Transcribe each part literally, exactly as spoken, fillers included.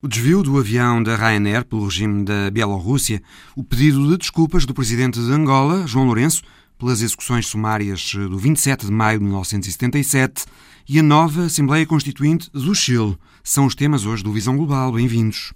O desvio do avião da Ryanair pelo regime da Bielorrússia, o pedido de desculpas do presidente de Angola, João Lourenço, pelas execuções sumárias do vinte e sete de maio de mil novecentos e setenta e sete e a nova Assembleia Constituinte do Chile. São os temas hoje do Visão Global. Bem-vindos.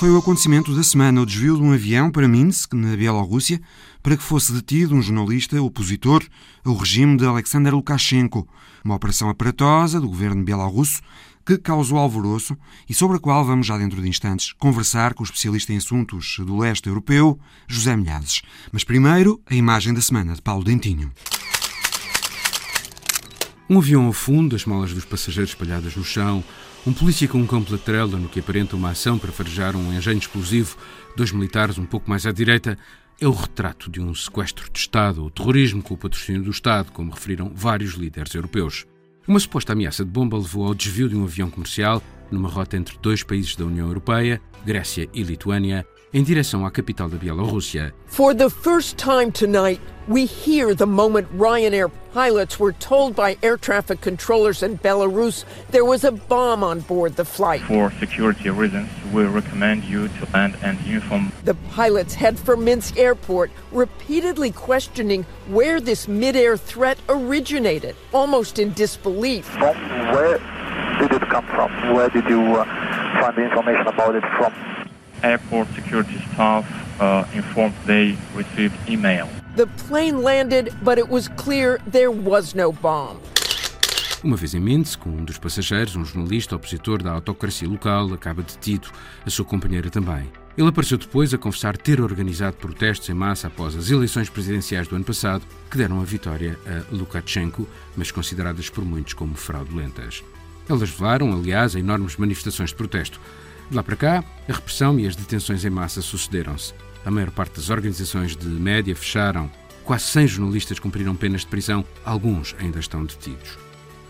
Foi o acontecimento da semana, o desvio de um avião para Minsk, na Bielorrússia, para que fosse detido um jornalista opositor ao regime de Alexander Lukashenko, uma operação aparatosa do governo bielorrusso que causou alvoroço e sobre a qual vamos já dentro de instantes conversar com o especialista em assuntos do leste europeu, José Milhazes. Mas primeiro, a imagem da semana de Paulo Dentinho. Um avião ao fundo, as malas dos passageiros espalhadas no chão, um polícia com um campo de trela no que aparenta uma ação para farejar um engenho explosivo, dois militares um pouco mais à direita, é o retrato de um sequestro de Estado ou terrorismo com o patrocínio do Estado, como referiram vários líderes europeus. Uma suposta ameaça de bomba levou ao desvio de um avião comercial numa rota entre dois países da União Europeia, Grécia e Lituânia, em direção à capital da Bielorrússia. For the first time tonight, we hear the moment Ryanair pilots were told by air traffic controllers in Belarus there was a bomb on board the flight. For security reasons, we recommend you to land in uniform. The pilots head for Minsk airport, repeatedly questioning where this mid-air threat originated, almost in disbelief. From where did it come from? Where did you uh, find the information about it from? Airport security staff uh, informed they received email. The plane landed, but it was clear there was no bomb. Uma vez em Minsk, um dos passageiros, um jornalista opositor da autocracia local, acaba detido, a sua companheira também. Ele apareceu depois a confessar ter organizado protestos em massa após as eleições presidenciais do ano passado, que deram a vitória a Lukashenko, mas consideradas por muitos como fraudulentas. Elas levaram, aliás, a enormes manifestações de protesto. De lá para cá, a repressão e as detenções em massa sucederam-se. A maior parte das organizações de média fecharam. Quase cem jornalistas cumpriram penas de prisão. Alguns ainda estão detidos.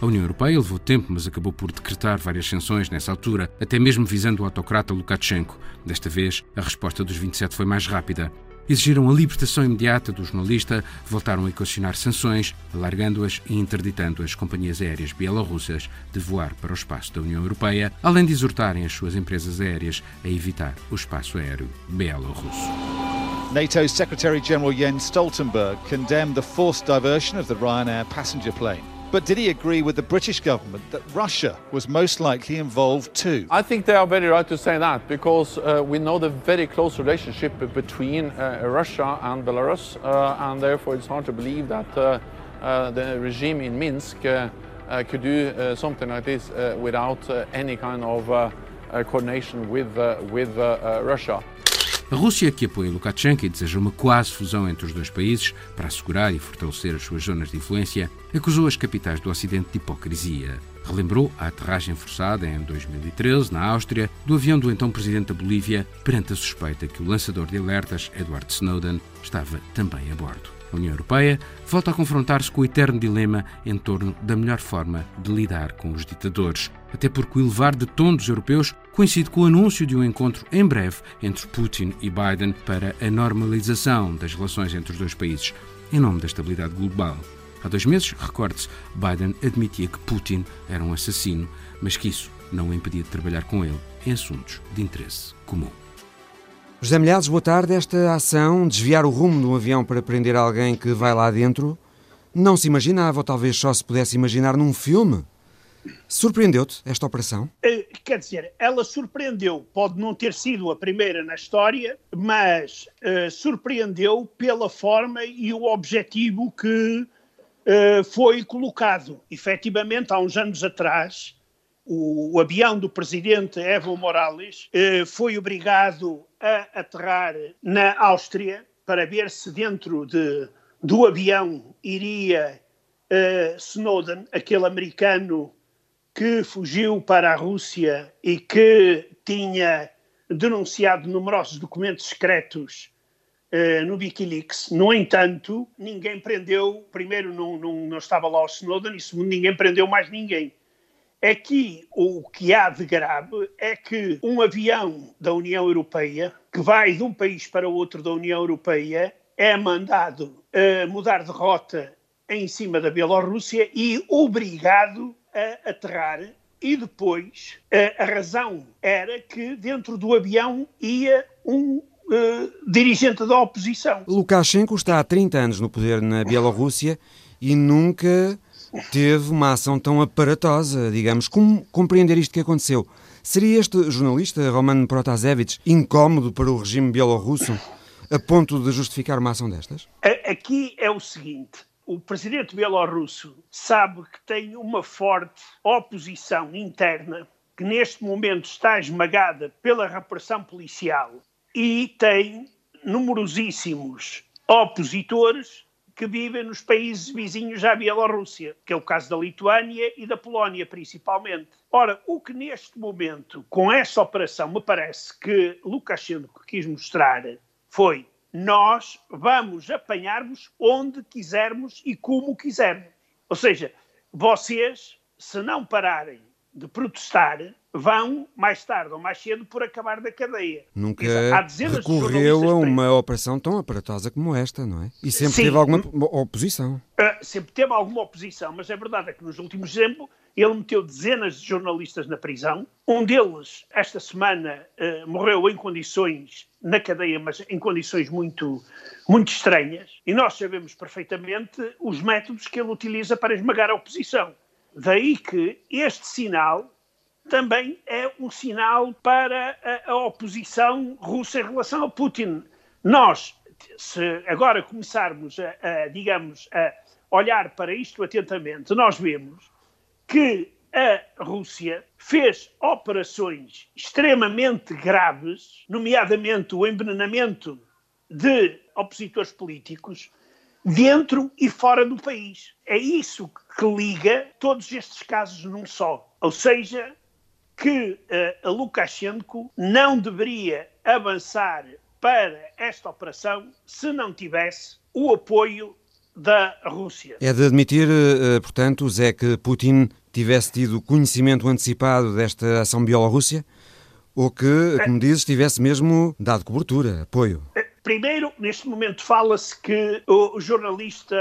A União Europeia levou tempo, mas acabou por decretar várias sanções nessa altura, até mesmo visando o autocrata Lukashenko. Desta vez, a resposta dos vinte e sete foi mais rápida. Exigiram a libertação imediata do jornalista, voltaram a equacionar sanções, alargando-as e interditando as companhias aéreas bielorrussas de voar para o espaço da União Europeia, além de exortarem as suas empresas aéreas a evitar o espaço aéreo bielorrusso. NATO's Secretary General Jens Stoltenberg condemned the forced diversion of the Ryanair passenger plane. But did he agree with the British government that Russia was most likely involved too? I think they are very right to say that, because uh, we know the very close relationship between uh, Russia and Belarus, uh, and therefore it's hard to believe that uh, uh, the regime in Minsk uh, uh, could do uh, something like this uh, without uh, any kind of uh, uh, coordination with, uh, with uh, uh, Russia. A Rússia, que apoia Lukashenko e deseja uma quase fusão entre os dois países para assegurar e fortalecer as suas zonas de influência, acusou as capitais do Ocidente de hipocrisia. Relembrou a aterragem forçada em dois mil e treze, na Áustria, do avião do então presidente da Bolívia, perante a suspeita que o lançador de alertas, Edward Snowden, estava também a bordo. A União Europeia volta a confrontar-se com o eterno dilema em torno da melhor forma de lidar com os ditadores, até porque o elevar de tom dos europeus coincide com o anúncio de um encontro em breve entre Putin e Biden para a normalização das relações entre os dois países, em nome da estabilidade global. Há dois meses, recorde-se, Biden admitia que Putin era um assassino, mas que isso não o impedia de trabalhar com ele em assuntos de interesse comum. José Milhazes, boa tarde. Esta ação, desviar o rumo de um avião para prender alguém que vai lá dentro, não se imaginava, ou talvez só se pudesse imaginar num filme. Surpreendeu-te esta operação? Quer dizer, ela surpreendeu. Pode não ter sido a primeira na história, mas uh, surpreendeu pela forma e o objetivo que uh, foi colocado. Efetivamente, há uns anos atrás, o, o avião do presidente Evo Morales uh, foi obrigado a aterrar na Áustria para ver se dentro de, do avião iria uh, Snowden, aquele americano que fugiu para a Rússia e que tinha denunciado numerosos documentos secretos uh, no Wikileaks. No entanto, ninguém prendeu, primeiro não, não, não estava lá o Snowden e segundo ninguém prendeu mais ninguém. Aqui o que há de grave é que um avião da União Europeia, que vai de um país para outro da União Europeia, é mandado uh, mudar de rota em cima da Bielorrússia e obrigado a aterrar. E depois, a, a razão era que dentro do avião ia um uh, dirigente da oposição. Lukashenko está há trinta anos no poder na Bielorrússia e nunca teve uma ação tão aparatosa, digamos. Como compreender isto que aconteceu? Seria este jornalista, Raman Pratasevich, incómodo para o regime bielorrusso a ponto de justificar uma ação destas? Aqui é o seguinte. O presidente bielorrusso sabe que tem uma forte oposição interna que neste momento está esmagada pela repressão policial e tem numerosíssimos opositores que vivem nos países vizinhos à Bielorrússia, que é o caso da Lituânia e da Polónia principalmente. Ora, o que neste momento, com essa operação, me parece que Lukashenko quis mostrar foi: nós vamos apanhar-vos onde quisermos e como quisermos. Ou seja, vocês, se não pararem de protestar, vão, mais tarde ou mais cedo, por acabar da cadeia. Nunca recorreu a uma operação tão aparatosa como esta, não é? E sempre Sim, teve alguma oposição. Uh, sempre teve alguma oposição, mas a verdade é que nos últimos tempos ele meteu dezenas de jornalistas na prisão. Um deles, esta semana, uh, morreu em condições, na cadeia, mas em condições muito, muito estranhas. E nós sabemos perfeitamente os métodos que ele utiliza para esmagar a oposição. Daí que este sinal também é um sinal para a, a oposição russa em relação a Putin. Nós, se agora começarmos a, a, digamos, a olhar para isto atentamente, nós vemos que a Rússia fez operações extremamente graves, nomeadamente o envenenamento de opositores políticos, dentro e fora do país. É isso que liga todos estes casos num só. Ou seja, que uh, Lukashenko não deveria avançar para esta operação se não tivesse o apoio da Rússia. É de admitir, uh, portanto, Zé, que Putin tivesse tido conhecimento antecipado desta ação bielorrússia ou que, como dizes, tivesse mesmo dado cobertura, apoio? Primeiro, neste momento fala-se que o jornalista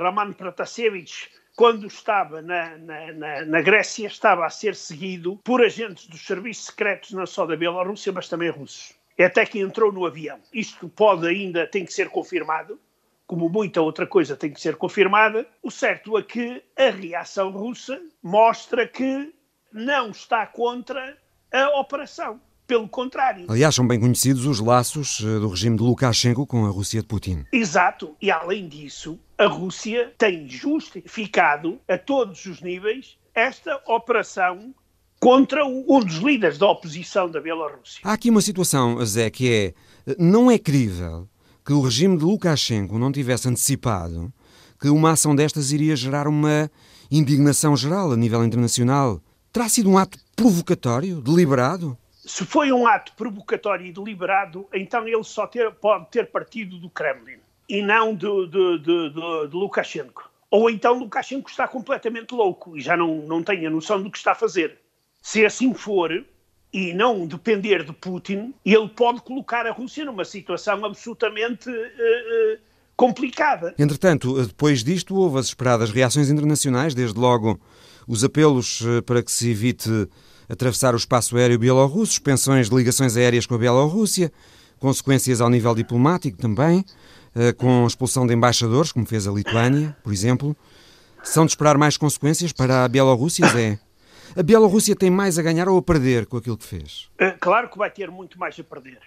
Raman Pratasevich, quando estava na, na, na, na Grécia, estava a ser seguido por agentes dos serviços secretos, não só da Bielorrússia, mas também russos. E até que entrou no avião. Isto pode ainda, tem que ser confirmado, como muita outra coisa tem que ser confirmada. O certo é que a reação russa mostra que não está contra a operação. Pelo contrário. Aliás, são bem conhecidos os laços do regime de Lukashenko com a Rússia de Putin. Exato. E, além disso, a Rússia tem justificado a todos os níveis esta operação contra um dos líderes da oposição da Bielorrússia. Há aqui uma situação, Zé, que é... Não é crível que o regime de Lukashenko não tivesse antecipado que uma ação destas iria gerar uma indignação geral a nível internacional. Terá sido um ato provocatório, deliberado? Se foi um ato provocatório e deliberado, então ele só ter, pode ter partido do Kremlin e não de, de, de, de, de Lukashenko. Ou então Lukashenko está completamente louco e já não, não tem a noção do que está a fazer. Se assim for, e não depender de Putin, ele pode colocar a Rússia numa situação absolutamente uh, uh, complicada. Entretanto, depois disto houve as esperadas reações internacionais, desde logo os apelos para que se evite atravessar o espaço aéreo bielorrusso, suspensões de ligações aéreas com a Bielorrússia, consequências ao nível diplomático também, com a expulsão de embaixadores, como fez a Lituânia, por exemplo. São de esperar mais consequências para a Bielorrússia, Zé? A Bielorrússia tem mais a ganhar ou a perder com aquilo que fez? Claro que vai ter muito mais a perder.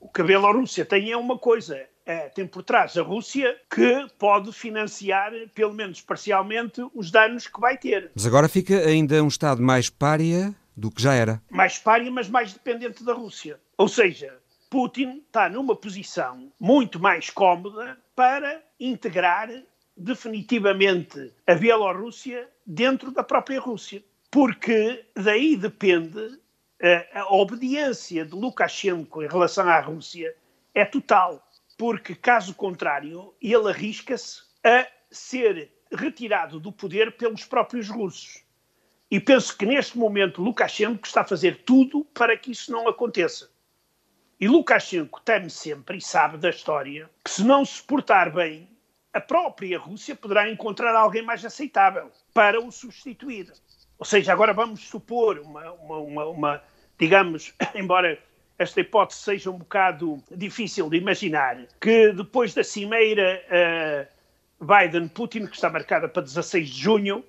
O que a Bielorrússia tem é uma coisa, é, tem por trás a Rússia que pode financiar, pelo menos parcialmente, os danos que vai ter. Mas agora fica ainda um Estado mais pária do que já era. Mais pária, mas mais dependente da Rússia. Ou seja, Putin está numa posição muito mais cómoda para integrar definitivamente a Bielorrússia dentro da própria Rússia. porque daí depende a, a obediência de Lukashenko em relação à Rússia é total, porque caso contrário ele arrisca-se a ser retirado do poder pelos próprios russos. E penso que neste momento Lukashenko está a fazer tudo para que isso não aconteça. E Lukashenko teme sempre e sabe da história que se não se portar bem, a própria Rússia poderá encontrar alguém mais aceitável para o substituir. Ou seja, agora vamos supor uma, uma, uma, uma digamos, embora esta hipótese seja um bocado difícil de imaginar, que depois da cimeira uh, Biden-Putin, que está marcada para dezasseis de junho,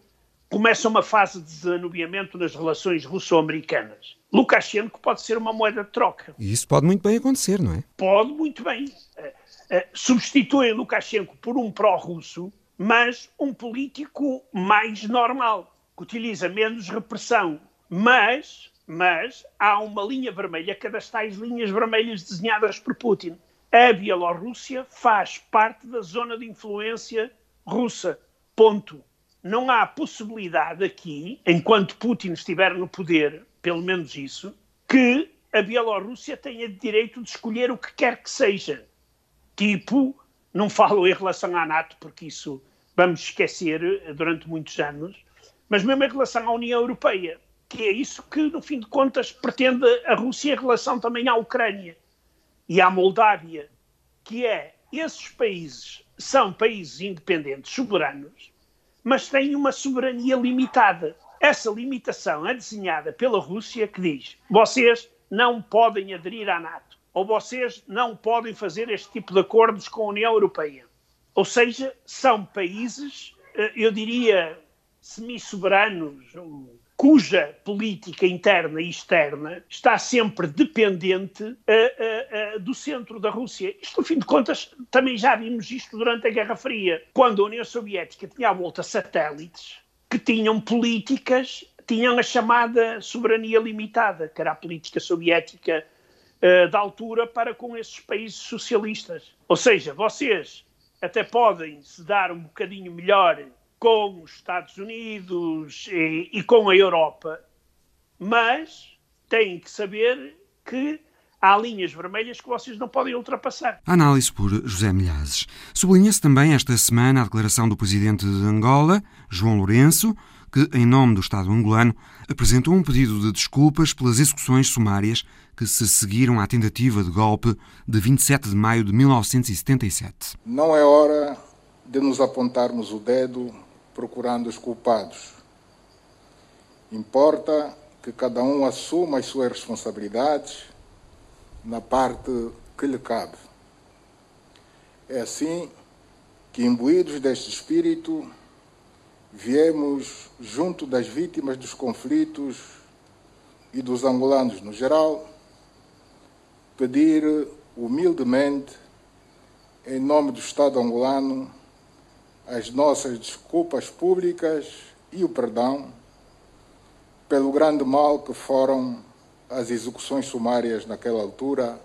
começa uma fase de desanuviamento nas relações russo-americanas. Lukashenko pode ser uma moeda de troca. E isso pode muito bem acontecer, não é? Pode muito bem. Uh, uh, substituem Lukashenko por um pró-russo, mas um político mais normal, que utiliza menos repressão. Mas, mas há uma linha vermelha, que é das tais linhas vermelhas desenhadas por Putin. A Bielorrússia faz parte da zona de influência russa. Ponto. Não há possibilidade aqui, enquanto Putin estiver no poder, pelo menos isso, que a Bielorrússia tenha direito de escolher o que quer que seja. Tipo, não falo em relação à NATO, porque isso vamos esquecer durante muitos anos, mas mesmo em relação à União Europeia, que é isso que, no fim de contas, pretende a Rússia em relação também à Ucrânia e à Moldávia, que é, esses países são países independentes, soberanos, mas tem uma soberania limitada. Essa limitação é desenhada pela Rússia que diz vocês não podem aderir à NATO, ou vocês não podem fazer este tipo de acordos com a União Europeia. Ou seja, são países, eu diria, semi-soberanos, cuja política interna e externa está sempre dependente uh, uh, uh, do centro da Rússia. Isto, no fim de contas, também já vimos isto durante a Guerra Fria, quando a União Soviética tinha à volta satélites que tinham políticas, tinham a chamada soberania limitada, que era a política soviética uh, da altura para com esses países socialistas. Ou seja, vocês até podem se dar um bocadinho melhor com os Estados Unidos e, e com a Europa, mas têm que saber que há linhas vermelhas que vocês não podem ultrapassar. Análise por José Milhazes. Sublinha-se também esta semana a declaração do presidente de Angola, João Lourenço, que, em nome do Estado angolano, apresentou um pedido de desculpas pelas execuções sumárias que se seguiram à tentativa de golpe de vinte e sete de maio de mil novecentos e setenta e sete. Não é hora de nos apontarmos o dedo procurando os culpados. Importa que cada um assuma as suas responsabilidades na parte que lhe cabe. É assim que, imbuídos deste espírito, viemos junto das vítimas dos conflitos e dos angolanos no geral, pedir humildemente, em nome do Estado angolano, as nossas desculpas públicas e o perdão pelo grande mal que foram as execuções sumárias naquela altura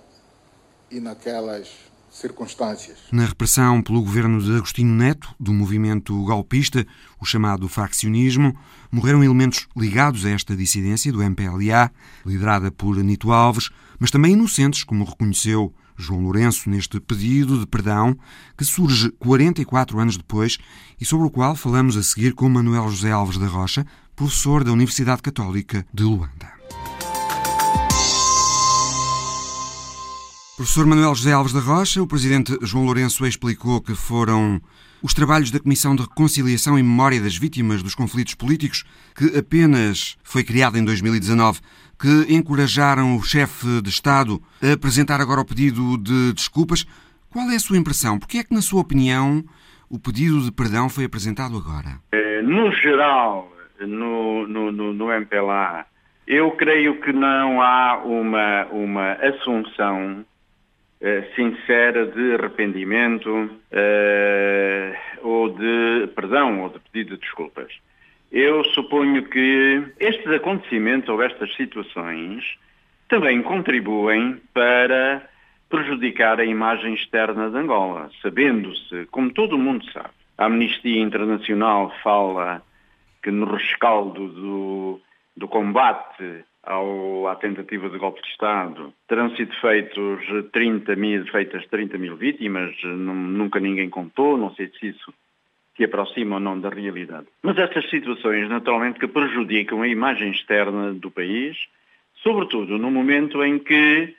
e naquelas circunstâncias. Na repressão pelo governo de Agostinho Neto, do movimento golpista, o chamado faccionismo, morreram elementos ligados a esta dissidência do M P L A, liderada por Nito Alves, mas também inocentes, como reconheceu João Lourenço neste pedido de perdão que surge quarenta e quatro anos depois e sobre o qual falamos a seguir com Manuel José Alves da Rocha, professor da Universidade Católica de Luanda. Professor Manuel José Alves da Rocha, o presidente João Lourenço explicou que foram os trabalhos da Comissão de Reconciliação e Memória das Vítimas dos Conflitos Políticos, que apenas foi criada em dois mil e dezanove, que encorajaram o chefe de Estado a apresentar agora o pedido de desculpas. Qual é a sua impressão? Porquê é que, na sua opinião, o pedido de perdão foi apresentado agora? No geral, no, no, no, no M P L A, eu creio que não há uma, uma assunção sincera de arrependimento uh, ou de perdão ou de pedido de desculpas. Eu suponho que estes acontecimentos ou estas situações também contribuem para prejudicar a imagem externa de Angola, sabendo-se, como todo mundo sabe, a Amnistia Internacional fala que no rescaldo do do combate ao, à tentativa de golpe de Estado, terão sido feitos trinta mil, feitas trinta mil vítimas, não, nunca ninguém contou, não sei se isso se aproxima ou não da realidade. Mas estas situações, naturalmente, que prejudicam a imagem externa do país, sobretudo no momento em que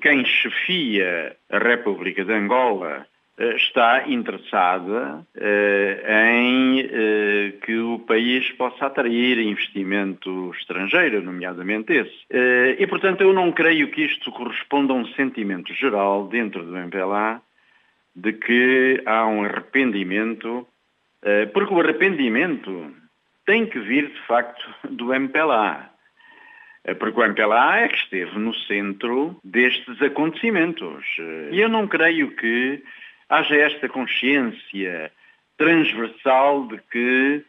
quem chefia a República de Angola está interessada eh, em eh, que o país possa atrair investimento estrangeiro, nomeadamente esse. Eh, e, portanto, eu não creio que isto corresponda a um sentimento geral dentro do M P L A de que há um arrependimento, eh, porque o arrependimento tem que vir, de facto, do M P L A. Porque o M P L A é que esteve no centro destes acontecimentos. E eu não creio que haja esta consciência transversal de que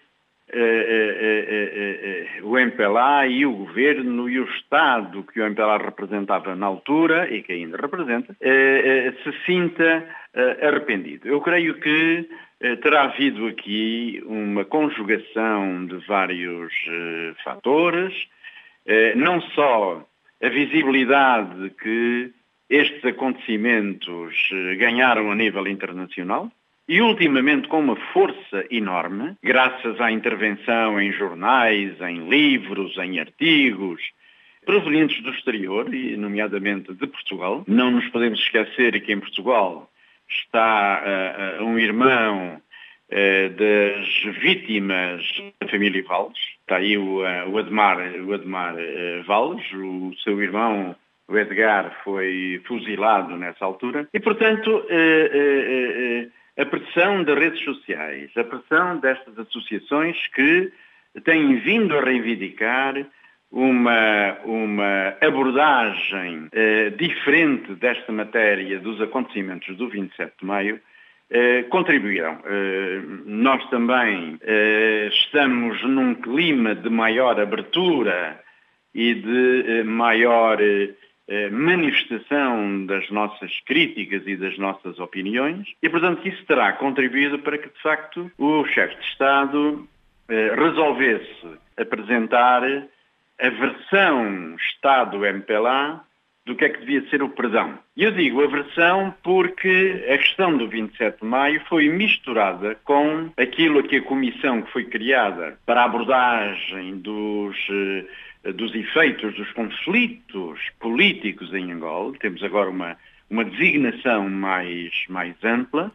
eh, eh, eh, eh, o M P L A e o governo e o Estado que o M P L A representava na altura, e que ainda representa, eh, eh, se sinta eh, arrependido. Eu creio que eh, terá havido aqui uma conjugação de vários eh, fatores, eh, não só a visibilidade que estes acontecimentos ganharam a nível internacional e, ultimamente, com uma força enorme, graças à intervenção em jornais, em livros, em artigos, provenientes do exterior, e nomeadamente de Portugal. Não nos podemos esquecer que em Portugal está uh, um irmão uh, das vítimas da família Valdes. Está aí o, uh, o Admar, o Admar uh, Valdes, o seu irmão... O Edgar foi fuzilado nessa altura. E, portanto, a pressão das redes sociais, a pressão destas associações que têm vindo a reivindicar uma, uma abordagem diferente desta matéria dos acontecimentos do vinte e sete de maio, contribuíram. Nós também estamos num clima de maior abertura e de maior manifestação das nossas críticas e das nossas opiniões, e, portanto, isso terá contribuído para que, de facto, o chefe de Estado eh, resolvesse apresentar a versão Estado-M P L A do que é que devia ser o perdão. E eu digo a versão porque a questão do vinte e sete de maio foi misturada com aquilo que a comissão que foi criada para a abordagem dos... Eh, dos efeitos dos conflitos políticos em Angola. Temos agora uma, uma designação mais, mais ampla,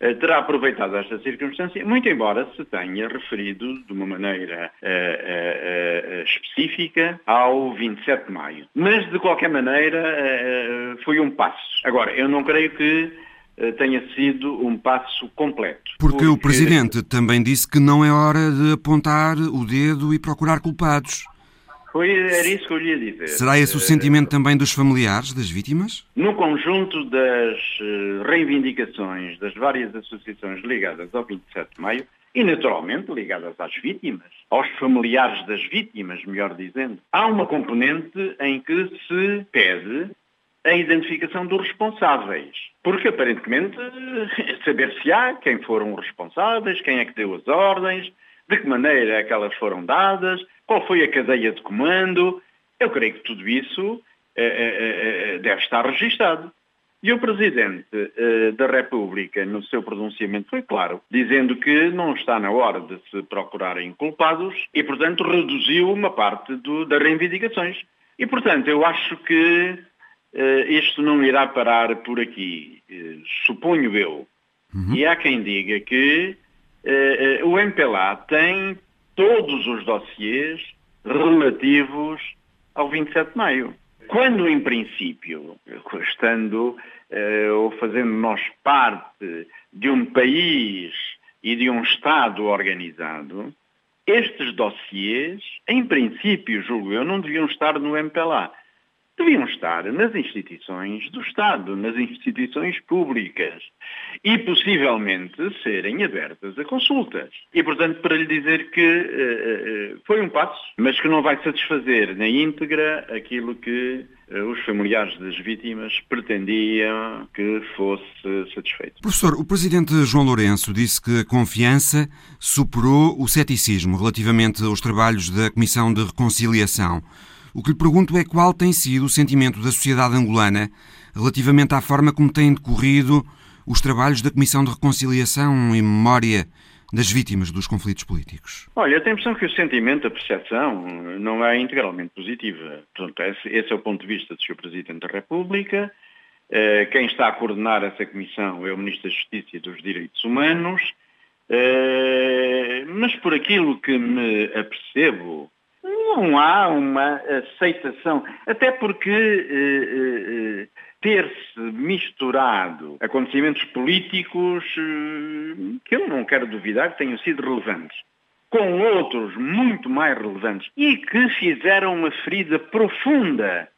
eh, terá aproveitado esta circunstância, muito embora se tenha referido de uma maneira eh, eh, específica ao vinte e sete de maio. Mas, de qualquer maneira, eh, foi um passo. Agora, eu não creio que tenha sido um passo completo. Porque, porque o Presidente também disse que não é hora de apontar o dedo e procurar culpados. Foi, era isso que eu lhe ia dizer. Será esse o sentimento também dos familiares das vítimas? No conjunto das reivindicações das várias associações ligadas ao vinte e sete de maio, e naturalmente ligadas às vítimas, aos familiares das vítimas, melhor dizendo, há uma componente em que se pede a identificação dos responsáveis. Porque, aparentemente, saber-se-á quem foram os responsáveis, quem é que deu as ordens, de que maneira é que elas foram dadas, qual foi a cadeia de comando. Eu creio que tudo isso eh, eh, deve estar registado. E o Presidente eh, da República, no seu pronunciamento, foi claro, dizendo que não está na hora de se procurarem culpados e, portanto, reduziu uma parte do, das reivindicações. E, portanto, eu acho que eh, isto não irá parar por aqui, eh, suponho eu. Uhum. E há quem diga que Uh, uh, o M P L A tem todos os dossiês relativos ao vinte e sete de maio. Quando, em princípio, estando uh, ou fazendo nós parte de um país e de um Estado organizado, estes dossiês, em princípio, julgo eu, não deviam estar no M P L A. deviam estar nas instituições do Estado, nas instituições públicas e possivelmente serem abertas a consultas. E, portanto, para lhe dizer que uh, uh, foi um passo, mas que não vai satisfazer na íntegra aquilo que os familiares das vítimas pretendiam que fosse satisfeito. Professor, o presidente João Lourenço disse que a confiança superou o ceticismo relativamente aos trabalhos da Comissão de Reconciliação. O que lhe pergunto é qual tem sido o sentimento da sociedade angolana relativamente à forma como têm decorrido os trabalhos da Comissão de Reconciliação em memória das vítimas dos conflitos políticos? Olha, eu tenho a impressão que o sentimento, a percepção, não é integralmente positiva. Portanto, esse é o ponto de vista do senhor Presidente da República. Quem está a coordenar essa comissão é o Ministro da Justiça e dos Direitos Humanos. Mas, por aquilo que me apercebo, não há uma aceitação. Até porque ter-se misturado acontecimentos políticos, que eu não quero duvidar que tenham sido relevantes, com outros muito mais relevantes e que fizeram uma ferida profunda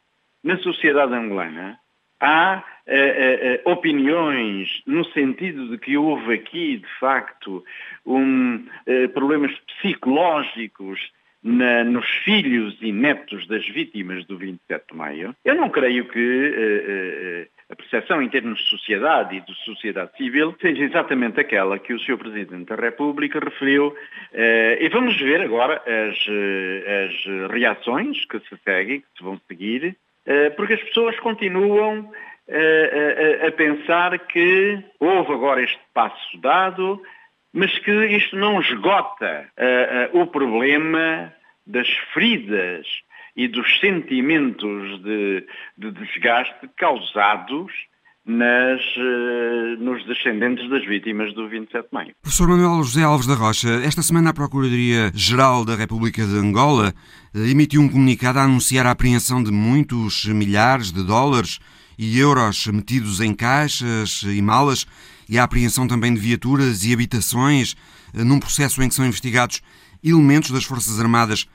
na sociedade angolana, há eh, eh, opiniões no sentido de que houve aqui, de facto, um, eh, problemas psicológicos Na, nos filhos e netos das vítimas do vinte e sete de maio, eu não creio que uh, uh, a percepção em termos de sociedade e de sociedade civil seja exatamente aquela que o senhor Presidente da República referiu. Uh, e vamos ver agora as, uh, as reações que se seguem, que se vão seguir, uh, porque as pessoas continuam uh, a, a pensar que houve agora este passo dado, mas que isto não esgota uh, uh, o problema das feridas e dos sentimentos de, de desgaste causados nas, uh, nos descendentes das vítimas do vinte e sete de maio. Professor Manuel José Alves da Rocha, esta semana a Procuradoria-Geral da República de Angola emitiu um comunicado a anunciar a apreensão de muitos milhares de dólares e euros metidos em caixas e malas, e a apreensão também de viaturas e habitações, num processo em que são investigados elementos das Forças Armadas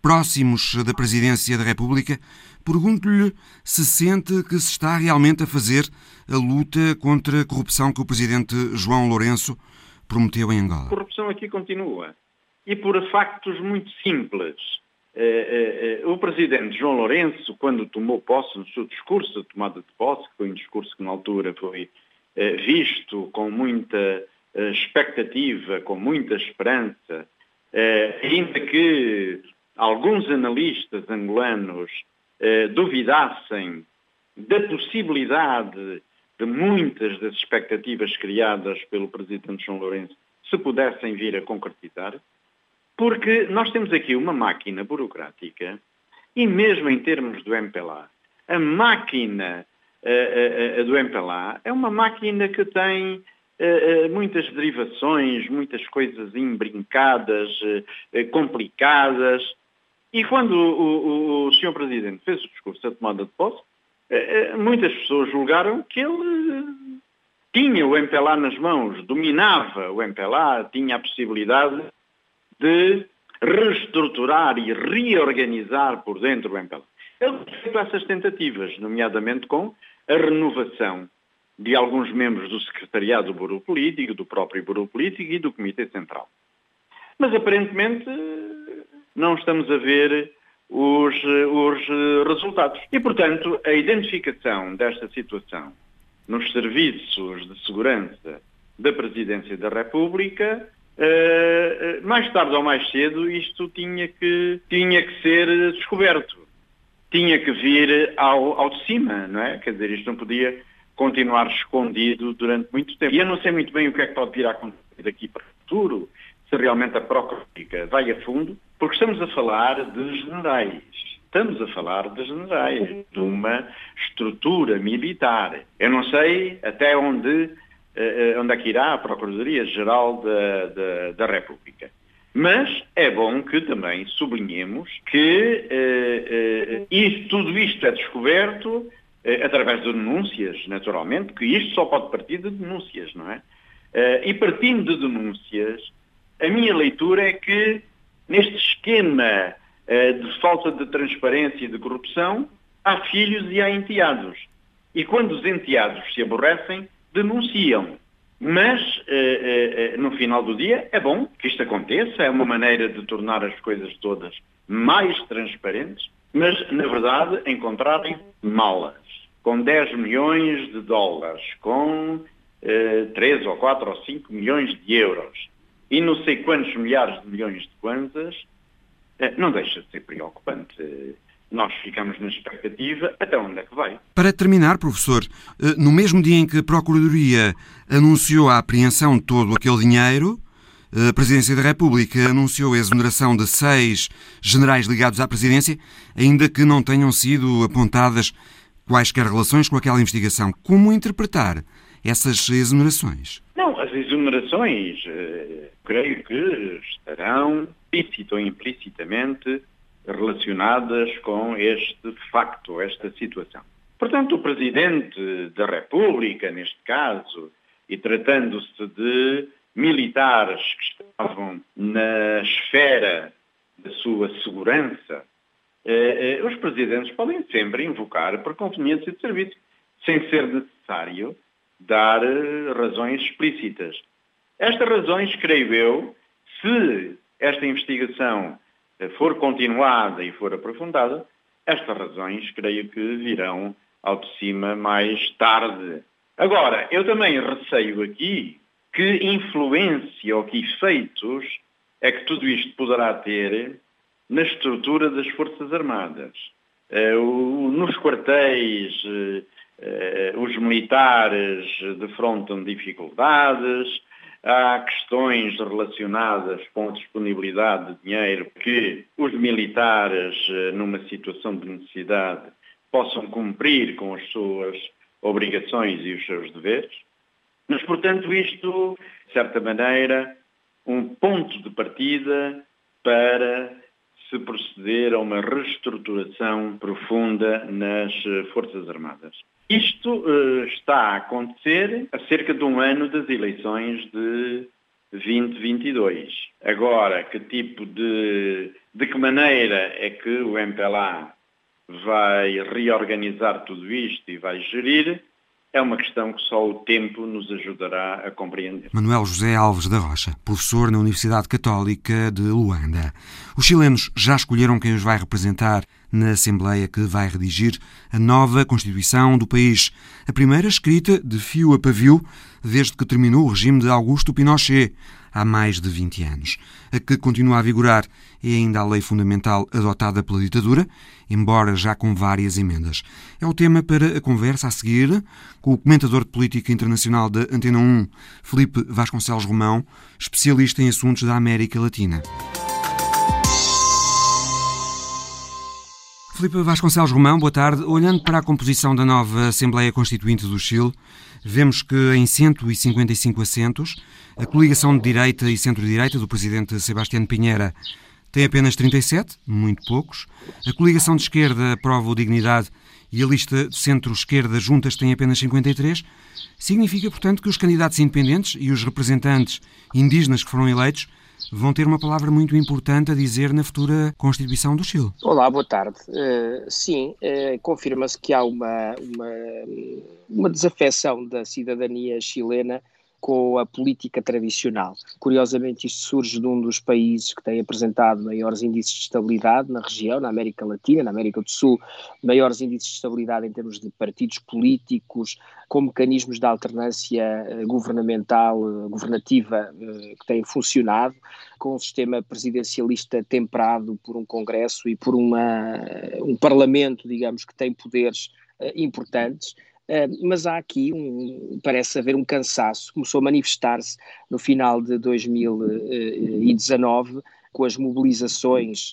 próximos da Presidência da República. Pergunto-lhe se sente que se está realmente a fazer a luta contra a corrupção que o presidente João Lourenço prometeu em Angola. A corrupção aqui continua, e por factos muito simples. O presidente João Lourenço, quando tomou posse, no seu discurso, a tomada de posse, que foi um discurso que na altura foi visto com muita expectativa, com muita esperança, ainda que alguns analistas angolanos duvidassem da possibilidade de muitas das expectativas criadas pelo presidente João Lourenço se pudessem vir a concretizar. Porque nós temos aqui uma máquina burocrática, e mesmo em termos do M P L A, a máquina a, a, a do M P L A é uma máquina que tem a, a, muitas derivações, muitas coisas imbrincadas, a, a, complicadas. E quando o, o, o senhor Presidente fez o discurso da tomada de posse, a, a, muitas pessoas julgaram que ele tinha o M P L A nas mãos, dominava o M P L A, tinha a possibilidade de reestruturar e reorganizar por dentro o M P L A. Eu respeito essas tentativas, nomeadamente com a renovação de alguns membros do Secretariado do Buro Político, do próprio Buro Político e do Comitê Central. Mas, aparentemente, não estamos a ver os, os resultados. E, portanto, a identificação desta situação nos serviços de segurança da Presidência da República, Uh, mais tarde ou mais cedo, isto tinha que, tinha que ser descoberto, tinha que vir ao, ao de cima, não é? Quer dizer, isto não podia continuar escondido durante muito tempo. E eu não sei muito bem o que é que pode vir a acontecer daqui para o futuro, se realmente a Procuradoria vai a fundo, porque estamos a falar de generais, estamos a falar de generais, de uma estrutura militar. Eu não sei até onde... onde é que irá a Procuradoria-Geral da, da, da República. Mas é bom que também sublinhemos que eh, eh, isto, tudo isto é descoberto eh, através de denúncias, naturalmente, que isto só pode partir de denúncias, não é? Eh, e partindo de denúncias, a minha leitura é que neste esquema eh, de falta de transparência e de corrupção, a filhos e a enteados. E quando os enteados se aborrecem, denunciam. Mas, eh, eh, no final do dia, é bom que isto aconteça, é uma maneira de tornar as coisas todas mais transparentes, mas, na verdade, encontrarem malas, com dez milhões de dólares, com eh, três ou quatro ou cinco milhões de euros, e não sei quantos milhares de milhões de kwanzas, eh, não deixa de ser preocupante. Nós ficamos na expectativa até onde é que vai. Para terminar, professor, no mesmo dia em que a Procuradoria anunciou a apreensão de todo aquele dinheiro, a Presidência da República anunciou a exoneração de seis generais ligados à Presidência, ainda que não tenham sido apontadas quaisquer relações com aquela investigação. Como interpretar essas exonerações? Não, as exonerações, creio que estarão, implícito ou implicitamente, relacionadas com este facto, esta situação. Portanto, o Presidente da República, neste caso, e tratando-se de militares que estavam na esfera da sua segurança, eh, os Presidentes podem sempre invocar por conveniência de serviço, sem ser necessário dar razões explícitas. Estas razões, creio eu, se esta investigação for continuada e for aprofundada, estas razões creio que virão ao de cima mais tarde. Agora, eu também receio aqui que influência ou que efeitos é que tudo isto poderá ter na estrutura das Forças Armadas. Nos quartéis, os militares defrontam dificuldades. Há questões relacionadas com a disponibilidade de dinheiro que os militares, numa situação de necessidade, possam cumprir com as suas obrigações e os seus deveres. Mas, portanto, isto, de certa maneira, um ponto de partida para se proceder a uma reestruturação profunda nas Forças Armadas. Isto uh, está a acontecer a cerca de um ano das eleições de vinte e vinte e dois. Agora, que tipo de... de que maneira é que o M P L A vai reorganizar tudo isto e vai gerir, é uma questão que só o tempo nos ajudará a compreender. Manuel José Alves da Rocha, professor na Universidade Católica de Luanda. Os chilenos já escolheram quem os vai representar na Assembleia que vai redigir a nova Constituição do país. A primeira escrita de fio a pavio desde que terminou o regime de Augusto Pinochet, há mais de vinte anos. A que continua a vigorar é ainda a lei fundamental adotada pela ditadura, embora já com várias emendas. É o tema para a conversa a seguir com o comentador de política internacional da Antena um, Filipe Vasconcelos Romão, especialista em assuntos da América Latina. Filipe Vasconcelos Romão, boa tarde. Olhando para a composição da nova Assembleia Constituinte do Chile, vemos que em cento e cinquenta e cinco assentos, a coligação de direita e centro-direita do presidente Sebastián Piñera tem apenas trinta e sete, muito poucos. A coligação de esquerda aprova o Dignidade e a lista de centro-esquerda juntas tem apenas cinquenta e três. Significa, portanto, que os candidatos independentes e os representantes indígenas que foram eleitos vão ter uma palavra muito importante a dizer na futura Constituição do Chile. Olá, boa tarde. Uh, sim, uh, confirma-se que há uma, uma, uma desafecção da cidadania chilena com a política tradicional. Curiosamente, isto surge de um dos países que tem apresentado maiores índices de estabilidade na região, na América Latina, na América do Sul, maiores índices de estabilidade em termos de partidos políticos, com mecanismos de alternância governamental, governativa, que têm funcionado, com um sistema presidencialista temperado por um Congresso e por uma, um Parlamento, digamos, que tem poderes importantes. Mas há aqui, um, parece haver um cansaço, começou a manifestar-se no final de dois mil e dezanove com as mobilizações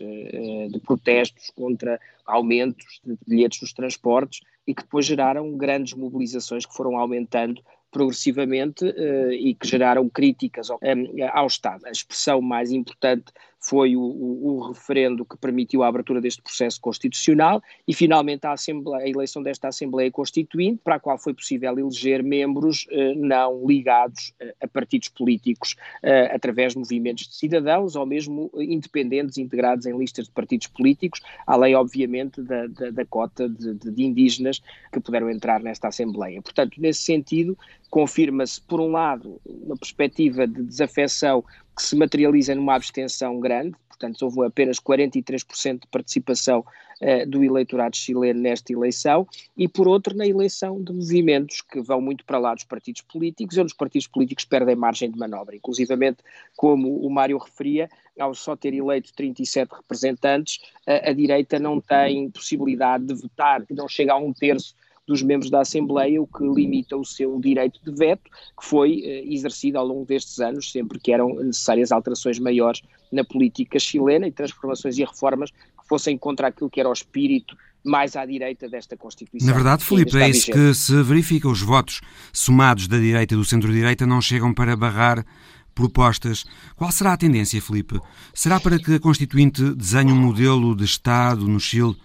de protestos contra aumentos de bilhetes nos transportes e que depois geraram grandes mobilizações que foram aumentando progressivamente uh, e que geraram críticas ao, um, ao Estado. A expressão mais importante foi o, o, o referendo que permitiu a abertura deste processo constitucional e, finalmente, a, Assembleia, a eleição desta Assembleia Constituinte, para a qual foi possível eleger membros eh, não ligados eh, a partidos políticos eh, através de movimentos de cidadãos ou mesmo independentes integrados em listas de partidos políticos, além, obviamente, da, da, da cota de, de, de indígenas que puderam entrar nesta Assembleia. Portanto, nesse sentido, confirma-se, por um lado, uma perspectiva de desafecção que se materializa numa abstenção grande, portanto houve apenas quarenta e três por cento de participação eh, do eleitorado chileno nesta eleição, e por outro na eleição de movimentos que vão muito para lá dos partidos políticos, onde os partidos políticos perdem margem de manobra, inclusivamente, como o Mário referia, ao só ter eleito trinta e sete representantes, a, a direita não tem possibilidade de votar, não chega a um terço dos membros da Assembleia, o que limita o seu direito de veto, que foi eh, exercido ao longo destes anos, sempre que eram necessárias alterações maiores na política chilena e transformações e reformas que fossem contra aquilo que era o espírito mais à direita desta Constituição. Na verdade, Filipe, é isso que se verifica. Os votos somados da direita e do centro-direita não chegam para barrar propostas. Qual será a tendência, Filipe? Será para que a Constituinte desenhe um modelo de Estado no Chile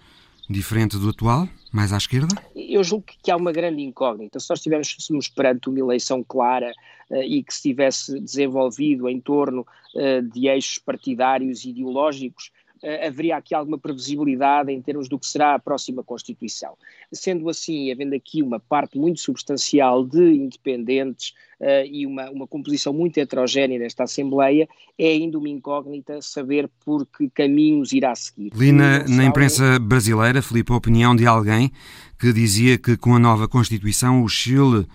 diferente do atual? Mais à esquerda? Eu julgo que há uma grande incógnita. Se nós estivéssemos perante uma eleição clara uh, e que se tivesse desenvolvido em torno uh, de eixos partidários e ideológicos, uh, haveria aqui alguma previsibilidade em termos do que será a próxima Constituição. Sendo assim, havendo aqui uma parte muito substancial de independentes uh, e uma, uma composição muito heterogénea nesta Assembleia, é ainda uma incógnita saber por que caminhos irá seguir. Li na, na imprensa brasileira, Filipe, a opinião de alguém que dizia que com a nova Constituição o Chile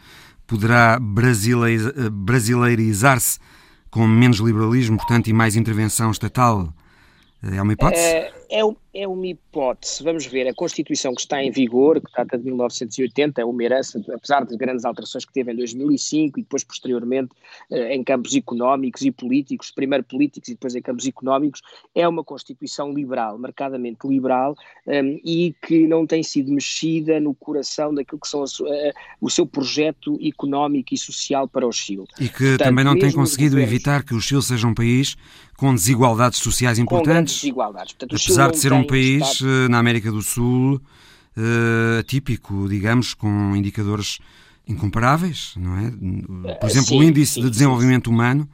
poderá brasileirizar-se com menos liberalismo, portanto, e mais intervenção estatal. É uma hipótese? É, é, é uma hipótese. Vamos ver. A Constituição que está em vigor, que data de mil novecentos e oitenta, é uma herança, apesar de grandes alterações que teve em dois mil e cinco e depois posteriormente em campos económicos e políticos, primeiro políticos e depois em campos económicos, é uma Constituição liberal, marcadamente liberal, um, e que não tem sido mexida no coração daquilo que são a, a, o seu projeto económico e social para o Chile. E que, portanto, também não tem conseguido evitar que o Chile seja um país com desigualdades sociais importantes. Desigualdades. Portanto, apesar de ser um país estado... na América do Sul uh, atípico, digamos, com indicadores incomparáveis, não é? Por exemplo, sim, o Índice sim, de Desenvolvimento sim. Humano.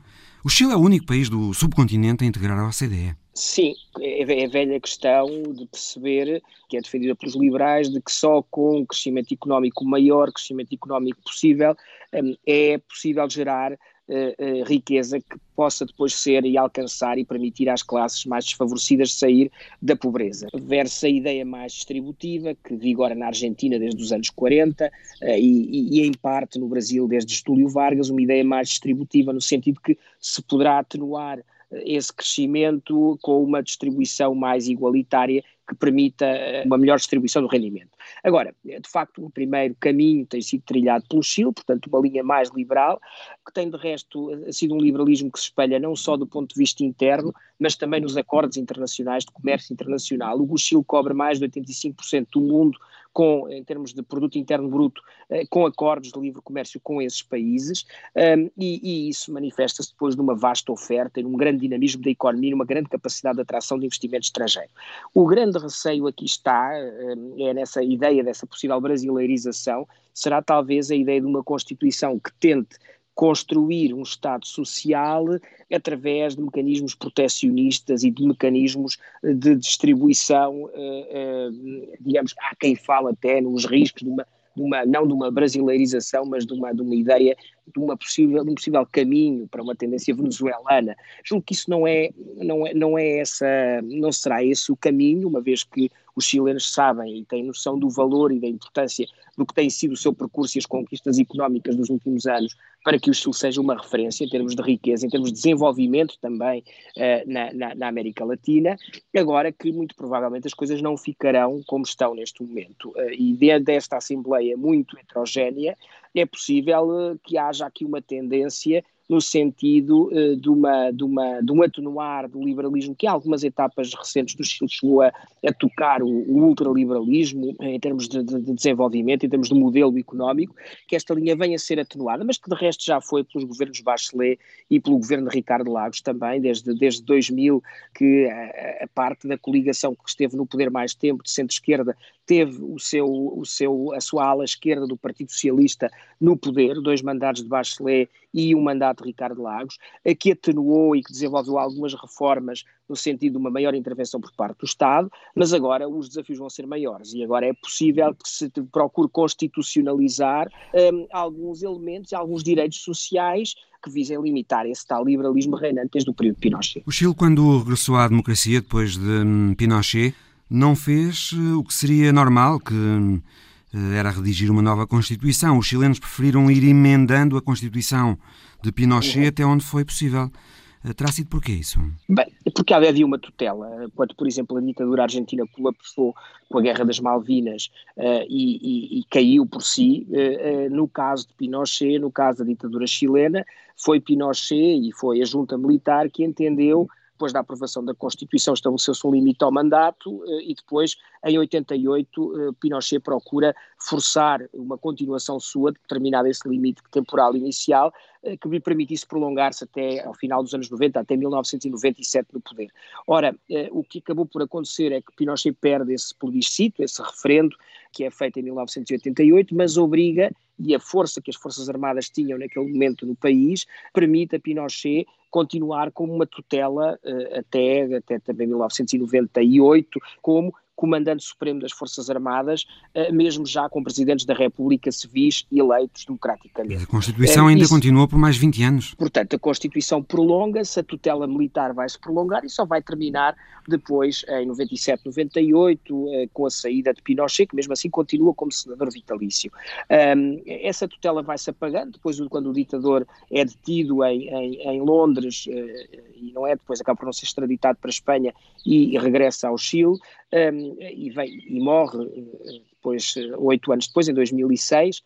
O Chile é o único país do subcontinente a integrar a O C D E. Sim, é a velha questão de perceber, que é defendida pelos liberais, de que só com o crescimento económico, o maior crescimento económico possível, um, é possível gerar Uh, uh, riqueza que possa depois ser e alcançar e permitir às classes mais desfavorecidas sair da pobreza. Versa a ideia mais distributiva, que vigora na Argentina desde os anos quarenta uh, e, e em parte no Brasil desde Estúlio Vargas, uma ideia mais distributiva no sentido que se poderá atenuar esse crescimento com uma distribuição mais igualitária que permita uma melhor distribuição do rendimento. Agora, de facto, o primeiro caminho tem sido trilhado pelo Chile, portanto uma linha mais liberal, que tem de resto sido um liberalismo que se espelha não só do ponto de vista interno, mas também nos acordos internacionais de comércio internacional. O Chile cobre mais de oitenta e cinco por cento do mundo com, em termos de produto interno bruto, com acordos de livre comércio com esses países, um, e, e isso manifesta-se depois numa vasta oferta, num grande dinamismo da economia, numa grande capacidade de atração de investimento estrangeiro. O grande receio aqui está, um, é nessa ideia dessa possível brasileirização, será talvez a ideia de uma Constituição que tente construir um Estado social através de mecanismos protecionistas e de mecanismos de distribuição, digamos, há quem fala até nos riscos de uma, de uma, não de uma brasileirização, mas de uma, de uma ideia, de, uma possível, de um possível caminho para uma tendência venezuelana. Julgo que isso não é, não é, não é essa, não será esse o caminho, uma vez que os chilenos sabem e têm noção do valor e da importância do que tem sido o seu percurso e as conquistas económicas dos últimos anos, para que o Chile seja uma referência em termos de riqueza, em termos de desenvolvimento também eh, na, na, na América Latina, agora que muito provavelmente as coisas não ficarão como estão neste momento. Eh, e dentro desta Assembleia muito heterogénea, é possível eh, que haja aqui uma tendência no sentido uh, de, uma, de, uma, de um atenuar do liberalismo, que em algumas etapas recentes do Chile chegou a, a tocar o, o ultraliberalismo em termos de, de, de desenvolvimento, em termos de modelo económico, que esta linha venha a ser atenuada, mas que de resto já foi pelos governos Bachelet e pelo governo de Ricardo Lagos também, desde, desde dois mil, que a, a parte da coligação que esteve no poder mais tempo, de centro-esquerda, teve o seu, o seu, a sua ala esquerda do Partido Socialista no poder, dois mandatos de Bachelet e um mandato de Ricardo Lagos, a que atenuou e que desenvolveu algumas reformas no sentido de uma maior intervenção por parte do Estado, mas agora os desafios vão ser maiores e agora é possível que se procure constitucionalizar um, alguns elementos, alguns direitos sociais que visem limitar esse tal liberalismo reinante desde o período de Pinochet. O Chile, quando regressou à democracia depois de Pinochet, não fez o que seria normal, que era redigir uma nova Constituição. Os chilenos preferiram ir emendando a Constituição de Pinochet uhum. até onde foi possível. Terá sido porquê isso? Bem, porque havia uma tutela. Quando, por exemplo, a ditadura argentina colapsou com a Guerra das Malvinas uh, e, e, e caiu por si, uh, uh, no caso de Pinochet, no caso da ditadura chilena, foi Pinochet e foi a junta militar que entendeu. Depois da aprovação da Constituição estabeleceu-se um limite ao mandato e depois, em oitenta e oito, Pinochet procura forçar uma continuação sua, determinado esse limite temporal inicial, que lhe permitisse prolongar-se até ao final dos anos noventa, até mil novecentos e noventa e sete no poder. Ora, o que acabou por acontecer é que Pinochet perde esse plebiscito, esse referendo, que é feito em mil novecentos e oitenta e oito, mas obriga, e a força que as Forças Armadas tinham naquele momento no país, permite a Pinochet continuar como uma tutela até, até também mil novecentos e noventa e oito, como comandante supremo das Forças Armadas, mesmo já com presidentes da República civis eleitos democraticamente. A Constituição é, ainda isso, continua por mais vinte anos. Portanto, a Constituição prolonga-se, a tutela militar vai-se prolongar e só vai terminar depois em noventa e sete, noventa e oito, com a saída de Pinochet, que mesmo assim continua como senador vitalício. Essa tutela vai-se apagando, depois quando o ditador é detido em, em, em Londres, e não é, depois acaba por não ser extraditado para a Espanha e regressa ao Chile, Um, e, vem, e morre depois, oito anos depois, em dois mil e seis,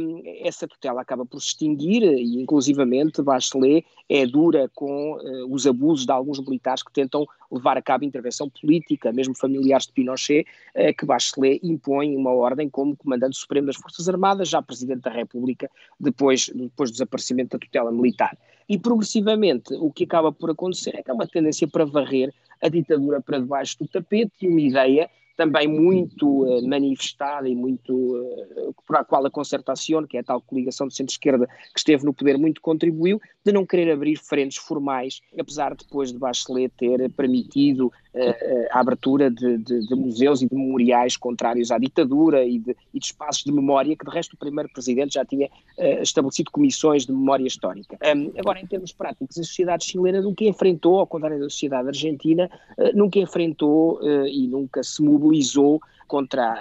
um, essa tutela acaba por se extinguir e inclusivamente Bachelet é dura com uh, os abusos de alguns militares que tentam levar a cabo intervenção política, mesmo familiares de Pinochet, uh, que Bachelet impõe uma ordem como comandante supremo das Forças Armadas, já presidente da República, depois, depois do desaparecimento da tutela militar. E progressivamente o que acaba por acontecer é que há uma tendência para varrer a ditadura para debaixo do tapete e uma ideia também muito uh, manifestada e muito uh, para a qual a Concertación, que é a tal coligação de centro-esquerda que esteve no poder, muito contribuiu, de não querer abrir frentes formais, apesar depois de Bachelet ter permitido uh, uh, a abertura de, de, de museus e de memoriais contrários à ditadura e de, e de espaços de memória, que de resto o primeiro presidente já tinha uh, estabelecido comissões de memória histórica. Um, agora, em termos práticos, a sociedade chilena nunca enfrentou, ao contrário da sociedade argentina, uh, nunca enfrentou uh, e nunca se mobilizou mobilizou contra,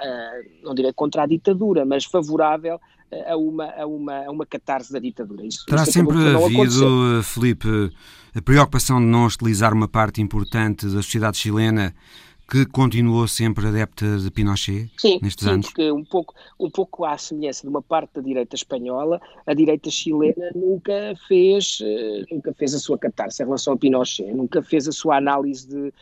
não direi contra a ditadura, mas favorável a uma, a uma, a uma catarse da ditadura. Isso, Terá isso sempre havido, Filipe, a preocupação de não hostilizar uma parte importante da sociedade chilena que continuou sempre adepta de Pinochet sim, nestes sim, anos? Sim, porque um pouco, um pouco à semelhança de uma parte da direita espanhola, a direita chilena nunca fez, nunca fez a sua catarse em relação a Pinochet, nunca fez a sua análise de,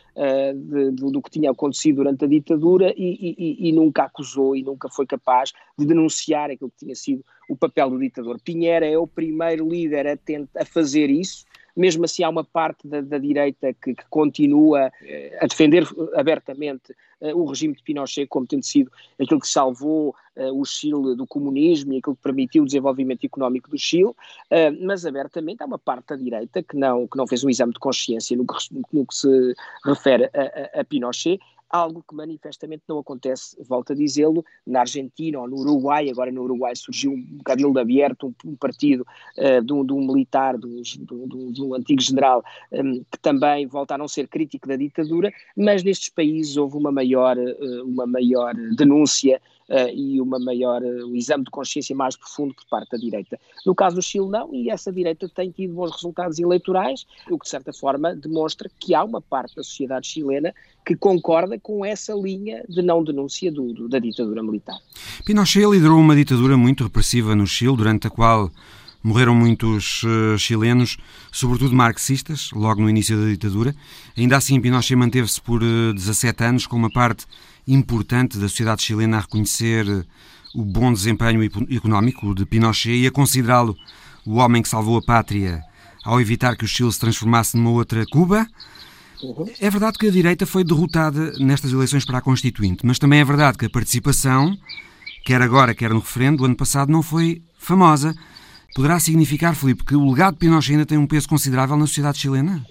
de, de, do que tinha acontecido durante a ditadura e, e, e nunca acusou e nunca foi capaz de denunciar aquilo que tinha sido o papel do ditador. Piñera é o primeiro líder a, tenta, a fazer isso. Mesmo assim, há uma parte da, da direita que, que continua eh, a defender abertamente eh, o regime de Pinochet como tendo sido aquilo que salvou eh, o Chile do comunismo e aquilo que permitiu o desenvolvimento económico do Chile, eh, mas abertamente há uma parte da direita que não, que não fez um exame de consciência no que, no que se refere a, a, a Pinochet. Algo que manifestamente não acontece, volto a dizê-lo, na Argentina ou no Uruguai. Agora no Uruguai surgiu um cabildo aberto, um, um partido uh, de, um, de um militar, de um, de um, de um antigo general, um, que também volta a não ser crítico da ditadura, mas nestes países houve uma maior, uh, uma maior denúncia Uh, e uma maior, uh, um exame de consciência mais profundo por parte da direita. No caso do Chile não, e essa direita tem tido bons resultados eleitorais, o que de certa forma demonstra que há uma parte da sociedade chilena que concorda com essa linha de não denúncia do, do, da ditadura militar. Pinochet liderou uma ditadura muito repressiva no Chile, durante a qual Morreram muitos uh, chilenos, sobretudo marxistas, logo no início da ditadura. Ainda assim, Pinochet manteve-se por uh, dezassete anos, com uma parte importante da sociedade chilena a reconhecer uh, o bom desempenho económico de Pinochet e a considerá-lo o homem que salvou a pátria ao evitar que o Chile se transformasse numa outra Cuba. É verdade que a direita foi derrotada nestas eleições para a Constituinte, mas também é verdade que a participação, quer agora, quer no referendo, do ano passado não foi famosa. Poderá significar, Filipe, que o legado de Pinochet ainda tem um peso considerável na sociedade chilena?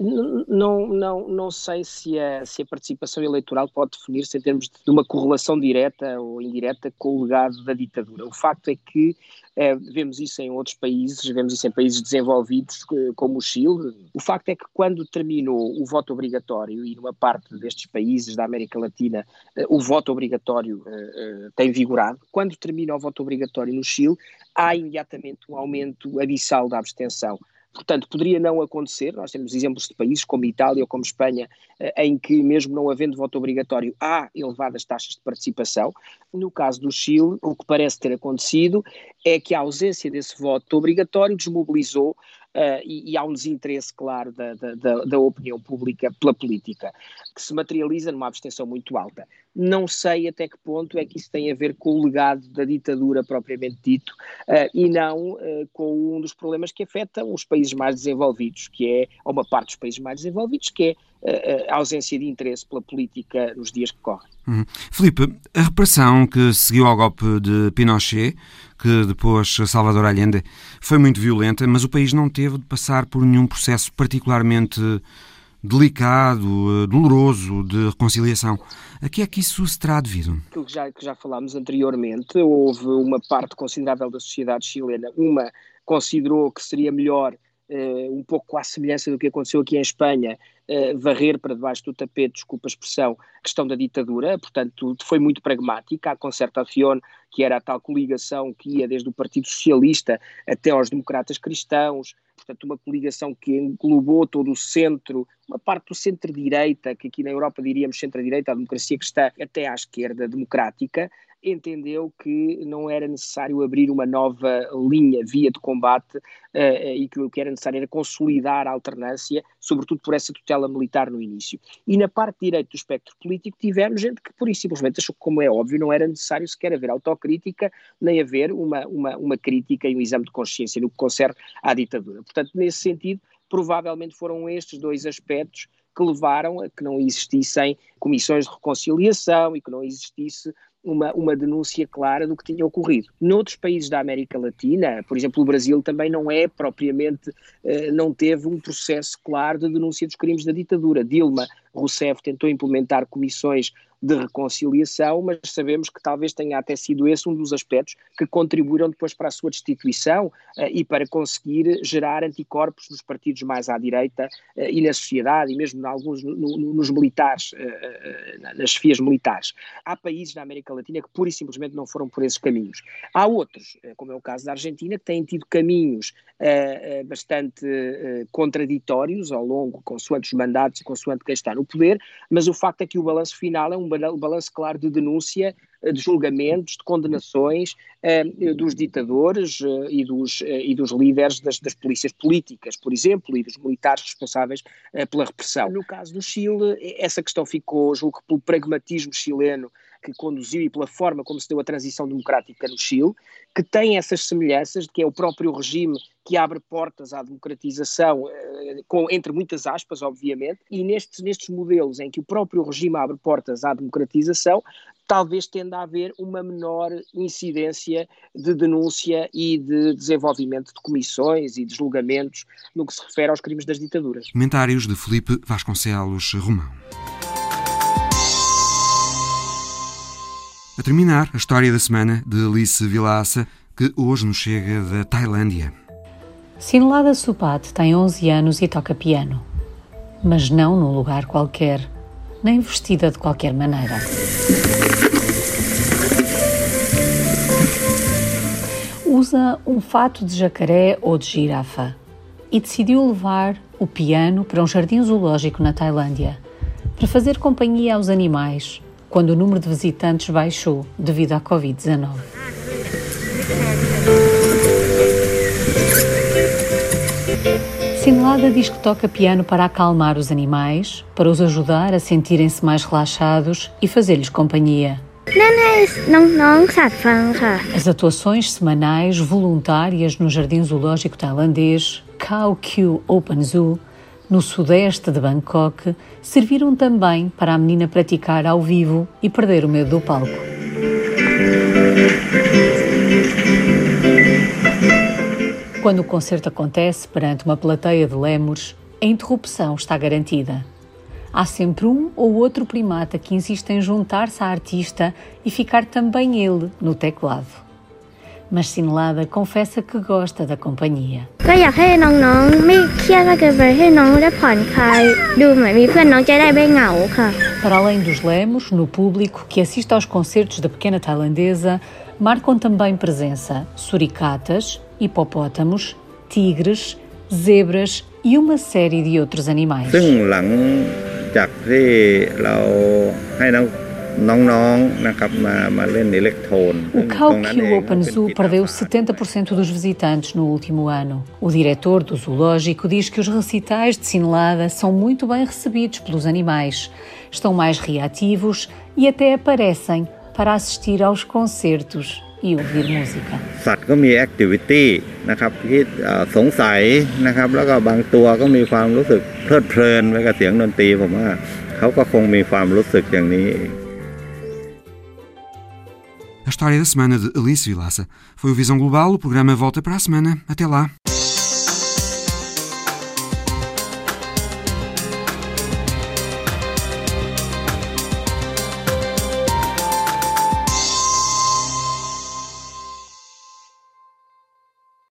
Não, não, não sei se a, se a participação eleitoral pode definir-se em termos de uma correlação direta ou indireta com o legado da ditadura. O facto é que é, vemos isso em outros países, vemos isso em países desenvolvidos como o Chile. O facto é que quando terminou o voto obrigatório, e numa parte destes países da América Latina o voto obrigatório uh, tem vigorado, quando termina o voto obrigatório no Chile, há imediatamente um aumento abissal da abstenção. Portanto, poderia não acontecer, nós temos exemplos de países como Itália ou como Espanha, em que mesmo não havendo voto obrigatório há elevadas taxas de participação. No caso do Chile, o que parece ter acontecido é que a ausência desse voto obrigatório desmobilizou Uh, e, e há um desinteresse claro da, da, da opinião pública pela política, que se materializa numa abstenção muito alta. Não sei até que ponto é que isso tem a ver com o legado da ditadura propriamente dito uh, e não uh, com um dos problemas que afeta os países mais desenvolvidos, que é, ou uma parte dos países mais desenvolvidos, que é uh, a ausência de interesse pela política nos dias que correm. Hum. Filipe, a repressão que seguiu ao golpe de Pinochet, que depois Salvador Allende, foi muito violenta, mas o país não teve de passar por nenhum processo particularmente delicado, doloroso, de reconciliação. A que é que isso se terá devido? Aquilo que já, que já falámos anteriormente, houve uma parte considerável da sociedade chilena, uma considerou que seria melhor, Uh, um pouco à semelhança do que aconteceu aqui em Espanha, uh, varrer para debaixo do tapete, desculpa a expressão, a questão da ditadura. Portanto, foi muito pragmática. A Concertación, que era a tal coligação que ia desde o Partido Socialista até aos democratas cristãos, portanto uma coligação que englobou todo o centro, uma parte do centro-direita, que aqui na Europa diríamos centro-direita, a democracia cristã, até à esquerda democrática, entendeu que não era necessário abrir uma nova linha, via de combate, uh, e que o que era necessário era consolidar a alternância, sobretudo por essa tutela militar no início. E na parte direita do espectro político tivemos gente que pura e simplesmente achou que, como é óbvio, não era necessário sequer haver autocrítica, nem haver uma, uma, uma crítica e um exame de consciência no que concerne à ditadura. Portanto, nesse sentido, provavelmente foram estes dois aspectos que levaram a que não existissem comissões de reconciliação e que não existisse Uma, uma denúncia clara do que tinha ocorrido. Noutros países da América Latina, por exemplo, o Brasil também não é propriamente, eh, não teve um processo claro de denúncia dos crimes da ditadura. Dilma Rousseff tentou implementar comissões de reconciliação, mas sabemos que talvez tenha até sido esse um dos aspectos que contribuíram depois para a sua destituição eh, e para conseguir gerar anticorpos nos partidos mais à direita eh, e na sociedade, e mesmo em alguns, no, no, nos militares, eh, nas chefias militares. Há países na América Latina que pura e simplesmente não foram por esses caminhos. Há outros, como é o caso da Argentina, que têm tido caminhos eh, bastante eh, contraditórios ao longo, consoante os mandatos e consoante quem está no poder, mas o facto é que o balanço final é um balanço claro de denúncia, de julgamentos, de condenações eh, dos ditadores eh, e, dos, eh, e dos líderes das, das polícias políticas, por exemplo, e dos militares responsáveis eh, pela repressão. No caso do Chile, essa questão ficou, julgo que pelo pragmatismo chileno que conduziu e pela forma como se deu a transição democrática no Chile, que tem essas semelhanças de que é o próprio regime que abre portas à democratização, com, entre muitas aspas, obviamente, e nestes, nestes modelos em que o próprio regime abre portas à democratização, talvez tenda a haver uma menor incidência de denúncia e de desenvolvimento de comissões e de julgamentos no que se refere aos crimes das ditaduras. Comentários de Filipe Vasconcelos Romão. A terminar, a história da semana de Alice Vilaça, que hoje nos chega da Tailândia. Sinelada Suphat tem onze anos e toca piano. Mas não num lugar qualquer, nem vestida de qualquer maneira. Usa um fato de jacaré ou de girafa e decidiu levar o piano para um jardim zoológico na Tailândia, para fazer companhia aos animais, quando o número de visitantes baixou devido à covid dezanove. Sinelada diz que toca piano para acalmar os animais, para os ajudar a sentirem-se mais relaxados e fazer-lhes companhia. As atuações semanais voluntárias no Jardim Zoológico tailandês Khao Kheow Open Zoo, no sudeste de Bangkok, serviram também para a menina praticar ao vivo e perder o medo do palco. Quando o concerto acontece perante uma plateia de lémures, a interrupção está garantida. Há sempre um ou outro primata que insiste em juntar-se à artista e ficar também ele no teclado. Mas Sinelada confessa que gosta da companhia. Para além dos lémures, no público que assiste aos concertos da pequena tailandesa, marcam também presença suricatas, hipopótamos, tigres, zebras e uma série de outros animais. O Khao Kheow Open Zoo perdeu setenta por cento dos visitantes no último ano. O diretor do zoológico diz que os recitais de Sinelada são muito bem recebidos pelos animais, estão mais reativos e até aparecem para assistir aos concertos e ouvir música. A história da semana de Alice Vilaça foi o Visão Global. O programa volta para a semana. Até lá.